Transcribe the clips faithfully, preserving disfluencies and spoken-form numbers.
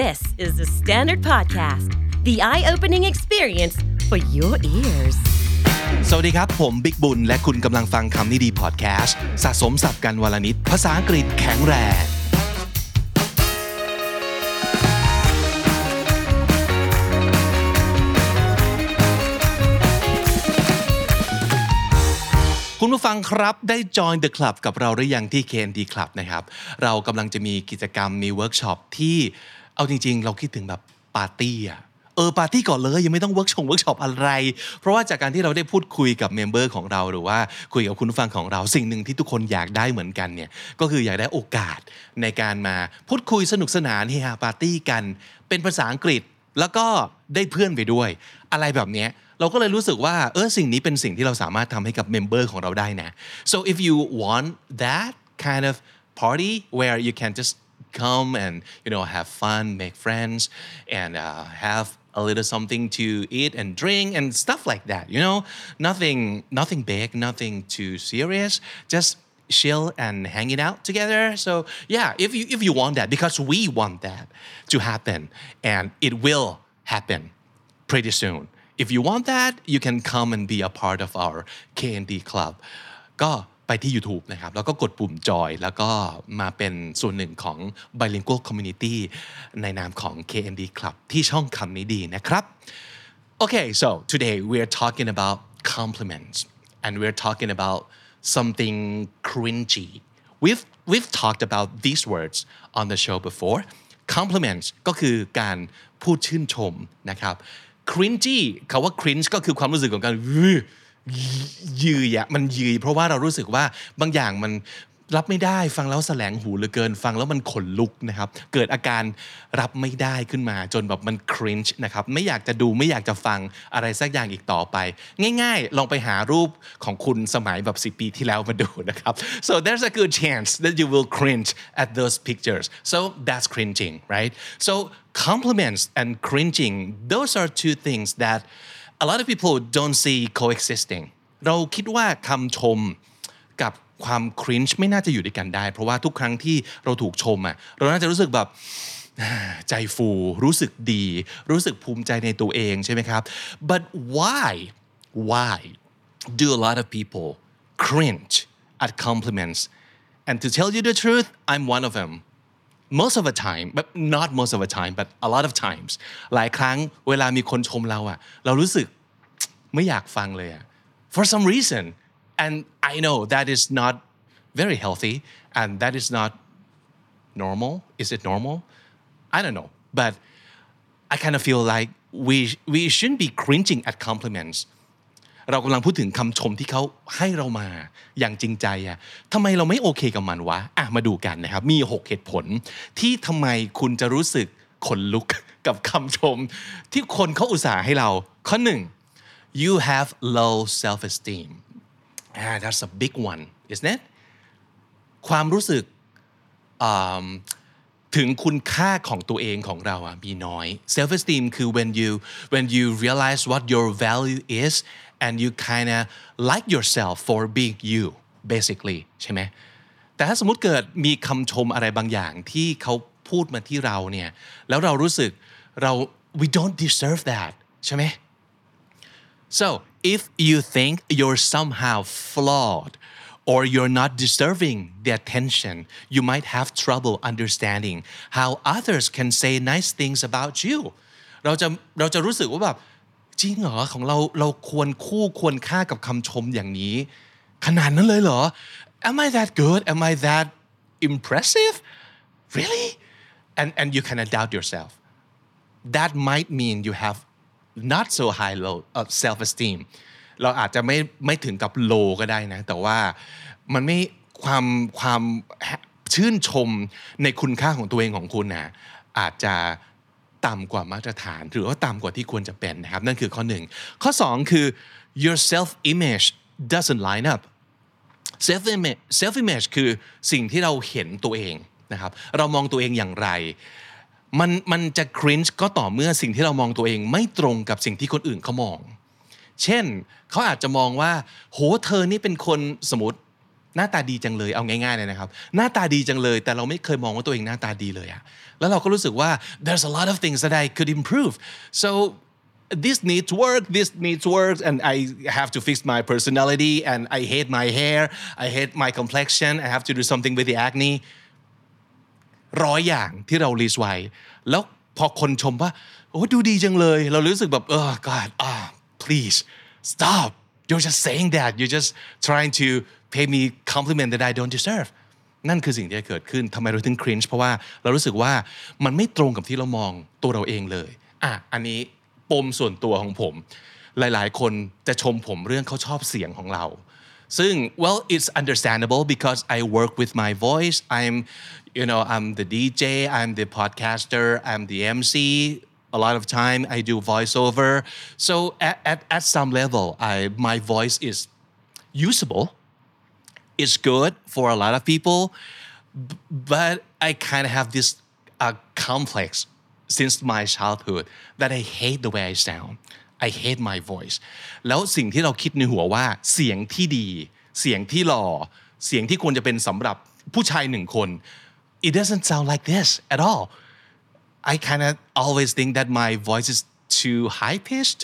This is the Standard Podcast, the eye-opening experience for your ears. สวัสดีครับผมบิ๊กบุญและคุณกำลังฟังคำนี้ดีพอดแคสต์สะสมศัพท์กันวลนิดภาษาอังกฤษแข็งแรงคุณผู้ฟังครับได้ join the club กับเราหรือยังที่ เค เอ็น ดี Club นะครับเรากำลังจะมีกิจกรรมมีเวิร์กช็อปที่เอาจริงๆเราคิดถึงแบบปาร์ตี้อ่ะเออปาร์ตี้ก่อนเลยยังไม่ต้องเวิร์กช็อปเวิร์กช็อปอะไรเพราะว่าจากการที่เราได้พูดคุยกับเมมเบอร์ของเราหรือว่าคุยกับคุณผู้ฟังของเราสิ่งหนึ่งที่ทุกคนอยากได้เหมือนกันเนี่ยก็คืออยากได้โอกาสในการมาพูดคุยสนุกสนานเฮฮาปาร์ตี้กันเป็นภาษาอังกฤษแล้วก็ได้เพื่อนไปด้วยอะไรแบบเนี้ยเราก็เลยรู้สึกว่าเออสิ่งนี้เป็นสิ่งที่เราสามารถทำให้กับเมมเบอร์ของเราได้นะ so if you want that kind of party where you can just come and you know have fun make friends and uh, have a little something to eat and drink and stuff like that you know nothing nothing big nothing too serious just chill and hanging out together so yeah if you if you want that because we want that to happen and it will happen pretty soon If you want that, you can come and be a part of our เค เอ็น ดี Club ก็ไปที่ YouTube นะครับแล้วก็กดปุ่มจอยแล้วก็มาเป็นส่วนหนึ่งของ Bilingual Community ในนามของ เค เอ็น ดี Club ที่ช่องคำนี้ดีนะครับ Okay, so today we are talking about compliments and we are talking about something cringy. We've we've talked about these words on the show before. Compliments ก็คือการพูดชื่นชมนะครับcringy คำว่า cringe ก็คือความรู้สึกของการยืยอ่ะมันยืยเพราะว่าเรารู้สึกว่าบางอย่างมันรับไม่ได้ฟังแล้วแสลงหูเหลือเกินฟังแล้วมันขนลุกนะครับเกิดอาการรับไม่ได้ขึ้นมาจนแบบมัน cringe นะครับไม่อยากจะดูไม่อยากจะฟังอะไรสักอย่างอีกต่อไปง่ายๆลองไปหารูปของคุณสมัยแบบสิบปีที่แล้วมาดูนะครับ so there's a good chance that you will cringe at those pictures so that's cringing right so compliments and cringing those are two things that a lot of people don't see coexisting เราคิดว่าคำชมกับความ cringe ไม่น่าจะอยู่ด้วยกันได้เพราะว่าทุกครั้งที่เราถูกชมอ่ะเราน่าจะรู้สึกแบบใจฟูรู้สึกดีรู้สึกภูมิใจในตัวเองใช่ไหมครับ but why why do a lot of people cringe at compliments and to tell you the truth I'm one of them most of the time but not most of the time but a lot of times หลายครั้งเวลามีคนชมเราอ่ะเรารู้สึกไม่อยากฟังเลยอ่ะ for some reason and I know that is not very healthy and that is not normal is it normal I don't know but I kind of feel like we we shouldn't be cringing at compliments เรากำลังพูดถึงคำชมที่เขาให้เรามาอย่างจริงใจอ่ะทำไมเราไม่โอเคกับมันวะอ่ะมาดูกันนะครับมีหกเหตุผลที่ทำไมคุณจะรู้สึกขนลุกกับคำชมที่คนเขาอุตส่าห์ให้เราข้อหนึ่ง you have low self esteem Ah, that's a big one, isn't it? ความรู้สึกถึงคุณค่าของตัวเองของเราอ่ะมีน้อย Self-esteem คือ when you when you realize what your value is and you kind of like yourself for being you, basically, ใช่ไหมแต่ถ้าสมมุติเกิดมีคำชมอะไรบางอย่างที่เขาพูดมาที่เราเนี่ยแล้วเรารู้สึกเรา we don't deserve that ใช่ไหม so.If you think you're somehow flawed or you're not deserving the attention, you might have trouble understanding how others can say nice things about you. เราจะเราจะรู้สึกว่าแบบจริงเหรอของเราเราควรคู่ควรค่ากับคำชมอย่างนี้ขนาดนั้นเลยเหรอ Am I that good? Am I that impressive? Really? And and you kind of doubt yourself. That might mean you have.not so high low of self esteem เราอาจจะไม่ไม่ถึงกับ low ก็ได้นะแต่ว่ามันไม่ความความชื่นชมในคุณค่าของตัวเองของคุณนะอาจจะต่ำกว่ามาตรฐานหรือว่าต่ำกว่าที่ควรจะเป็นนะครับนั่นคือข้อหนึ่งข้อสองคือ your self image doesn't line up self image self image คือสิ่งที่เราเห็นตัวเองนะครับเรามองตัวเองอย่างไรมันมันจะ cringe ก็ต่อเมื่อสิ่งที่เรามองตัวเองไม่ตรงกับสิ่งที่คนอื่นเขามองเช่นเขาอาจจะมองว่าโหเธอนี่เป็นคนสมมติ หน้าตาดีจังเลยเอาง่ายๆเลยนะครับหน้าตาดีจังเลยแต่เราไม่เคยมองว่าตัวเองหน้าตาดีเลยอะแล้วเราก็รู้สึกว่า there's a lot of things that I could improve so this needs work this needs work and I have to fix my personality and I hate my hair I hate my complexion I have to do something with the acne ร้อยอย่างที่เราลิสต์ไว้แล้วพอคนชมว่าโอ้ดูดีจังเลยเรารู้สึกแบบเออ God ah please stop you're just saying that you're just trying to pay me compliment that I don't deserve นั่นคือสิ่งที่เกิดขึ้นทำไมเราถึง cringe เพราะว่าเรารู้สึกว่ามันไม่ตรงกับที่เรามองตัวเราเองเลยอ่ะอันนี้ปมส่วนตัวของผมหลายๆคนจะชมผมเรื่องเขาชอบเสียงของเราซึ่ง well it's understandable because I work with my voice I'm you know I'm the ดี เจ I'm the podcaster I'm the เอ็ม ซีA lot of time I do voiceover, so at at at some level, I my voice is usable. It's good for a lot of people, but I kind of have this uh, complex since my childhood that I hate the way I sound. I hate my voice. แล้วสิ่งที่เราคิดในหัวว่าเสียงที่ดีเสียงที่หล่อเสียงที่ควรจะเป็นสำหรับผู้ชายหนึ่งคน It doesn't sound like this at all.I kind of always think that my voice is too high pitched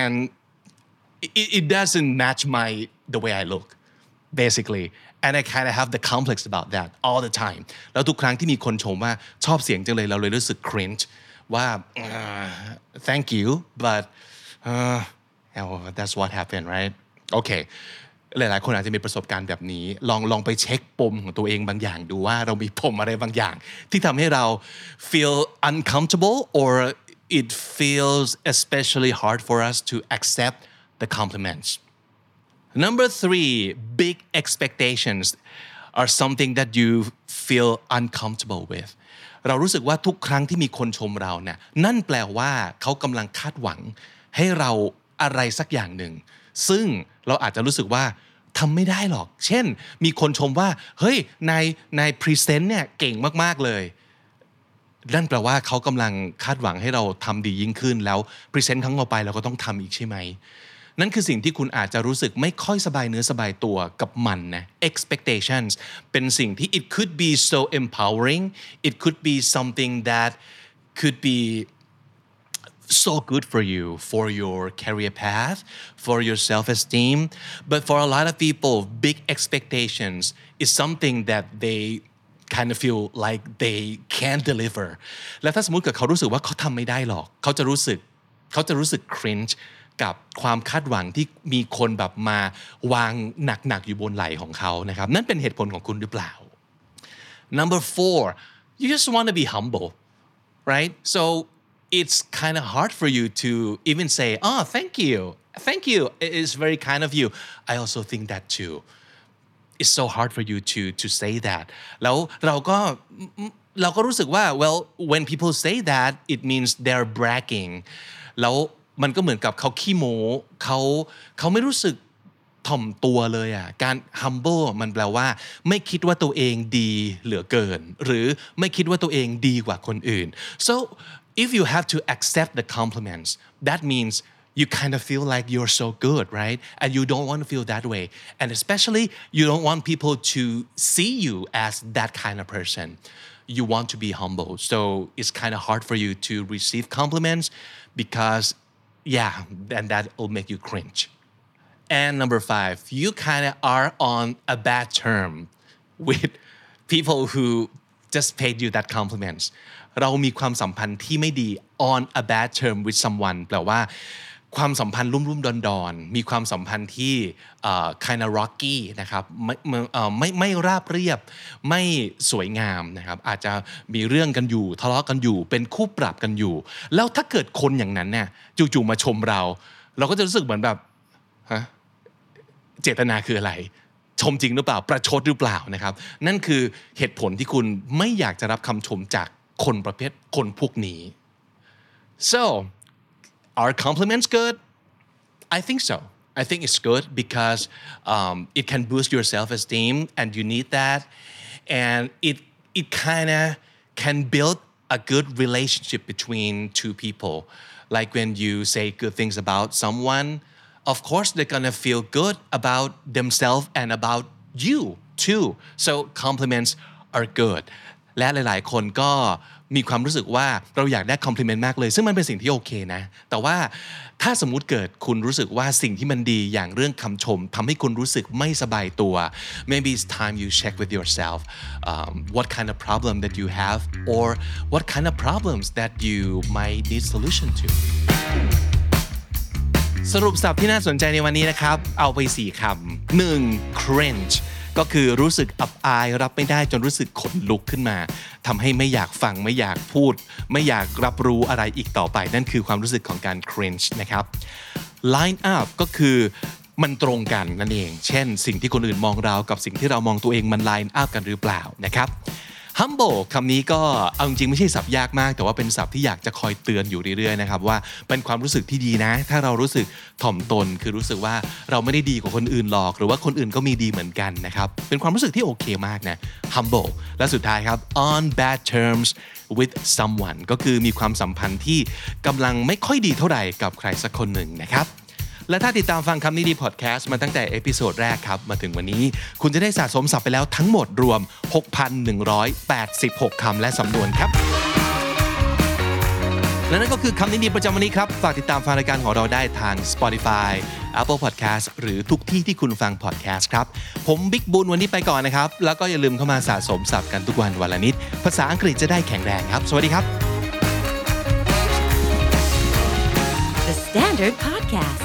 and it, it doesn't match my the way I look basically and I kind of have the complex about that all the time แล้วทุกครั้งที่มีคนชมว่าชอบเสียงจังเลยเราเลยรู้สึก cringe ว่า thank you but uh, that's what happened right okayหลายๆคนอาจจะมีประสบการณ์แบบนี้ลองลองไปเช็คปมของตัวเองบางอย่างดูว่าเรามีปมอะไรบางอย่างที่ทำให้เรา feel uncomfortable or it feels especially hard for us to accept the compliments. Number three, big expectations are something that you feel uncomfortable with. เรารู้สึกว่าทุกครั้งที่มีคนชมเราเนี่ยนั่นแปลว่าเขากำลังคาดหวังให้เราอะไรสักอย่างหนึ่งซึ่งเราอาจจะรู้สึกว่าทำไม่ได้หรอกเช่นมีคนชมว่าเฮ้ยนายนายพรีเซนต์เนี่ยเก่งมากๆเลยนั่นแปลว่าเขากำลังคาดหวังให้เราทำดียิ่งขึ้นแล้วพรีเซนต์ครั้งต่อไปเราก็ต้องทำอีกใช่ไหมนั่นคือสิ่งที่คุณอาจจะรู้สึกไม่ค่อยสบายเนื้อสบายตัวกับมันนะ expectations เป็นสิ่งที่ it could be so empowering it could be something that could be so good for you for your career path for your self-esteem but for a lot of people big expectations is something that they kind of feel like they can't deliver แล้วถ้าสมมุติเกิดเขารู้สึกว่าเขาทำไม่ได้หรอกเขาจะรู้สึกเขาจะรู้สึก cringe กับความคาดหวังที่มีคนแบบมาวางหนักๆอยู่บนไหล่ของเขานะครับนั่นเป็นเหตุผลของคุณหรือเปล่า Number four you just want to be humble right so it's kind of hard for you to even say oh thank you thank you it's very kind of you I also think that too it's so hard for you to to say that แล้วเราก็เราก็รู้สึกว่า well when people say that it means they're bragging แล้วมันก็เหมือนกับเขาขี้โม้เขาเขาไม่รู้สึกถ่อมตัวเลยอ่ะการ humble มันแปลว่าไม่คิดว่าตัวเองดีเหลือเกินหรือไม่คิดว่าตัวเองดีกว่าคนอื่น so if you have to accept the compliments that means you kind of feel like you're so good right and you don't want to feel that way and especially you don't want people to see you as that kind of person you want to be humble so it's kind of hard for you to receive compliments because yeah and that will make you cringe and number five you kind of are on a bad term with people who just paid you that complimentsเรามีความสัมพันธ์ที่ไม่ดี on a bad term with someone แปลว่าความสัมพันธ์ลุ่มๆดอนๆมีความสัมพันธ์ที่ kind of rocky นะครับไม่ไม่ไม่ราบเรียบไม่สวยงามนะครับอาจจะมีเรื่องกันอยู่ทะเลาะกันอยู่เป็นคู่ปรับกันอยู่แล้วถ้าเกิดคนอย่างนั้นเนี่ยจู่ๆมาชมเราเราก็จะรู้สึกเหมือนแบบฮะเจตนาคืออะไรชมจริงหรือเปล่าประชดหรือเปล่านะครับนั่นคือเหตุผลที่คุณไม่อยากจะรับคำชมจากคนประเภทคนพวกนี้ so are compliments good I think so I think it's good because um, it can boost your self-esteem and you need that and it it kind of can build a good relationship between two people like when you say good things about someone of course they're gonna feel good about themselves and about you too so compliments are good และหลายๆคนก็มีความรู้สึกว่าเราอยากได้ compliment มากเลยซึ่งมันเป็นสิ่งที่โอเคนะแต่ว่าถ้าสมมุติเกิดคุณรู้สึกว่าสิ่งที่มันดีอย่างเรื่องคำชมทำให้คุณรู้สึกไม่สบายตัว maybe it's time you check with yourself um, what kind of problem that you have or what kind of problems that you might need solution to สรุปศัพท์ที่น่าสนใจในวันนี้นะครับเอาไปสี่คำหนึ่ง cringeก็คือรู้สึกอับอายรับไม่ได้จนรู้สึกขนลุกขึ้นมาทำให้ไม่อยากฟังไม่อยากพูดไม่อยากรับรู้อะไรอีกต่อไปนั่นคือความรู้สึกของการ cringe นะครับ line up ก็คือมันตรงกันนั่นเองเช่นสิ่งที่คนอื่นมองเรากับสิ่งที่เรามองตัวเองมัน line up กันหรือเปล่านะครับ humble คำนี้ก็เอาจริงไม่ใช่ศัพท์ยากมากแต่ว่าเป็นศัพท์ที่อยากจะคอยเตือนอยู่เรื่อยๆนะครับว่าเป็นความรู้สึกที่ดีนะถ้าเรารู้สึกถ่อมตนคือรู้สึกว่าเราไม่ได้ดีกว่าคนอื่นหรอกหรือว่าคนอื่นก็มีดีเหมือนกันนะครับเป็นความรู้สึกที่โอเคมากนะ humble และสุดท้ายครับ on bad terms with someone ก็คือมีความสัมพันธ์ที่กำลังไม่ค่อยดีเท่าไหร่กับใครสักคนหนึ่งนะครับและถ้าติดตามฟังคำนี้ดีพอดแคสต์มาตั้งแต่เอพิโซดแรกครับมาถึงวันนี้คุณจะได้สะสมศัพท์ไปแล้วทั้งหมดรวม หกพันหนึ่งร้อยแปดสิบหก คำและสำนวนครับและนั่นก็คือคำนี้ดีประจำวันนี้ครับฝากติดตามฟังรายการของเราได้ทาง Spotify Apple Podcast หรือทุกที่ที่คุณฟัง podcast ครับผมบิ๊กบุญวันนี้ไปก่อนนะครับแล้วก็อย่าลืมเข้ามาสะสมศัพท์กันทุกวันวันละนิดภาษาอังกฤษจะได้แข็งแรงครับสวัสดีครับ The Standard Podcast